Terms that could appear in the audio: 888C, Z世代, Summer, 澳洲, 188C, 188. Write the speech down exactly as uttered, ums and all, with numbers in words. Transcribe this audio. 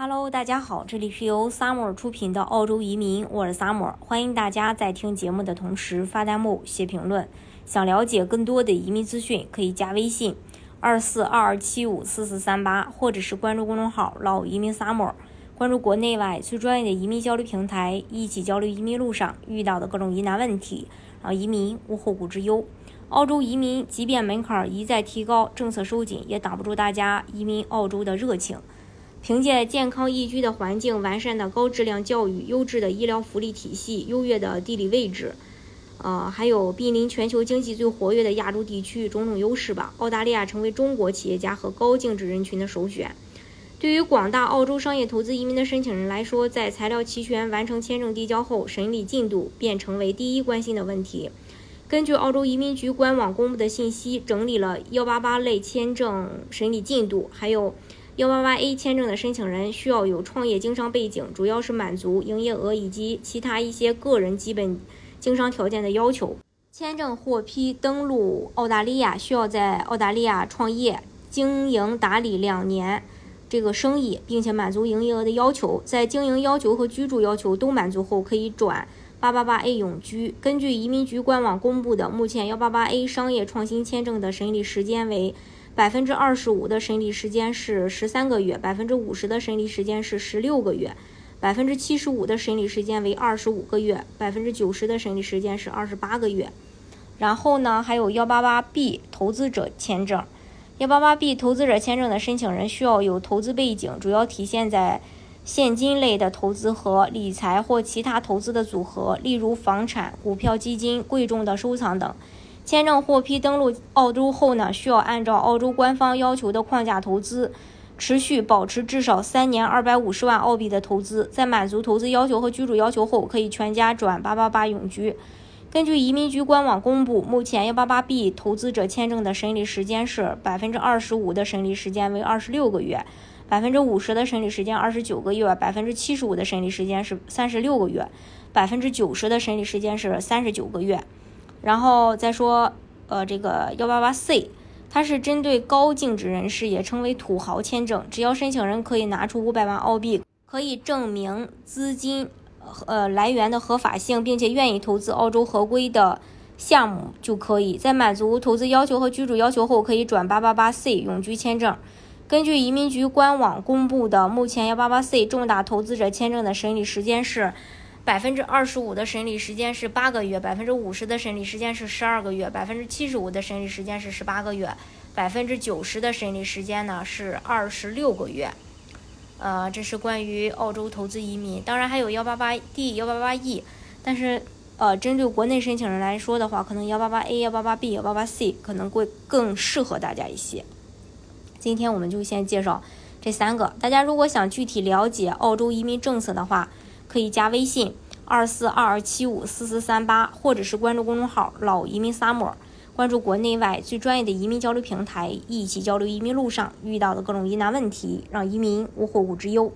Hello， 大家好，这里是由 Summer 出品的澳洲移民，我是 Summer， 欢迎大家在听节目的同时发弹幕、写评论。想了解更多的移民资讯，可以加微信二四二二七五四四三八，或者是关注公众号“老移民 Summer”， 关注国内外最专业的移民交流平台，一起交流移民路上遇到的各种疑难问题，让移民无后顾之忧。澳洲移民即便门槛一再提高，政策收紧，也挡不住大家移民澳洲的热情。凭借健康宜居的环境、完善的高质量教育、优质的医疗福利体系、优越的地理位置，呃，还有濒临全球经济最活跃的亚洲地区种种优势吧，澳大利亚成为中国企业家和高净值人群的首选。对于广大澳洲商业投资移民的申请人来说，在材料齐全、完成签证递交后，审理进度便成为第一关心的问题。根据澳洲移民局官网公布的信息，整理了一百八十八类签证审理进度，还有一百八十八A 签证的申请人需要有创业经商背景，主要是满足营业额以及其他一些个人基本经商条件的要求。签证获批登陆澳大利亚，需要在澳大利亚创业、经营打理两年这个生意，并且满足营业额的要求，在经营要求和居住要求都满足后，可以转 八八八A 永居。根据移民局官网公布的，目前 一百八十八A 商业创新签证的审理时间为百分之二十五的审理时间是十三个月，百分之五十的审理时间是十六个月，百分之七十五的审理时间为二十五个月，百分之九十的审理时间是二十八个月。然后呢，还有 一百八十八B 投资者签证。一百八十八B 投资者签证的申请人需要有投资背景，主要体现在现金类的投资和理财或其他投资的组合，例如房产、股票、基金、贵重的收藏等。签证获批登陆澳洲后呢，需要按照澳洲官方要求的框架投资，持续保持至少三年二百五十万澳币的投资，在满足投资要求和居住要求后，可以全家转八八八永居。根据移民局官网公布，目前 一百八十八B 投资者签证的审理时间是百分之二十五的审理时间为二十六个月，百分之五十的审理时间二十九个月，百分之七十五的审理时间是三十六个月，百分之九十的审理时间是三十九个月。然后再说，呃，这个 一百八十八C， 它是针对高净值人士，也称为土豪签证。只要申请人可以拿出五百万澳币，可以证明资金呃来源的合法性，并且愿意投资澳洲合规的项目就可以。在满足投资要求和居住要求后，可以转 八八八C 永居签证。根据移民局官网公布的，目前 一百八十八C 重大投资者签证的审理时间是。百分之二十五的审理时间是八个月，百分之五十的审理时间是十二个月，百分之七十五的审理时间是十八个月，百分之九十的审理时间呢是二十六个月。呃，这是关于澳洲投资移民，当然还有幺八八 D、幺八八 E， 但是呃，针对国内申请人来说的话，可能幺八八 A、幺八八 B、幺八八 C 可能会更适合大家一些。今天我们就先介绍这三个，大家如果想具体了解澳洲移民政策的话，可以加微信二四二二七五四四三八，或者是关注公众号“老移民 Summer”， 关注国内外最专业的移民交流平台，一起交流移民路上遇到的各种疑难问题，让移民无后顾之忧。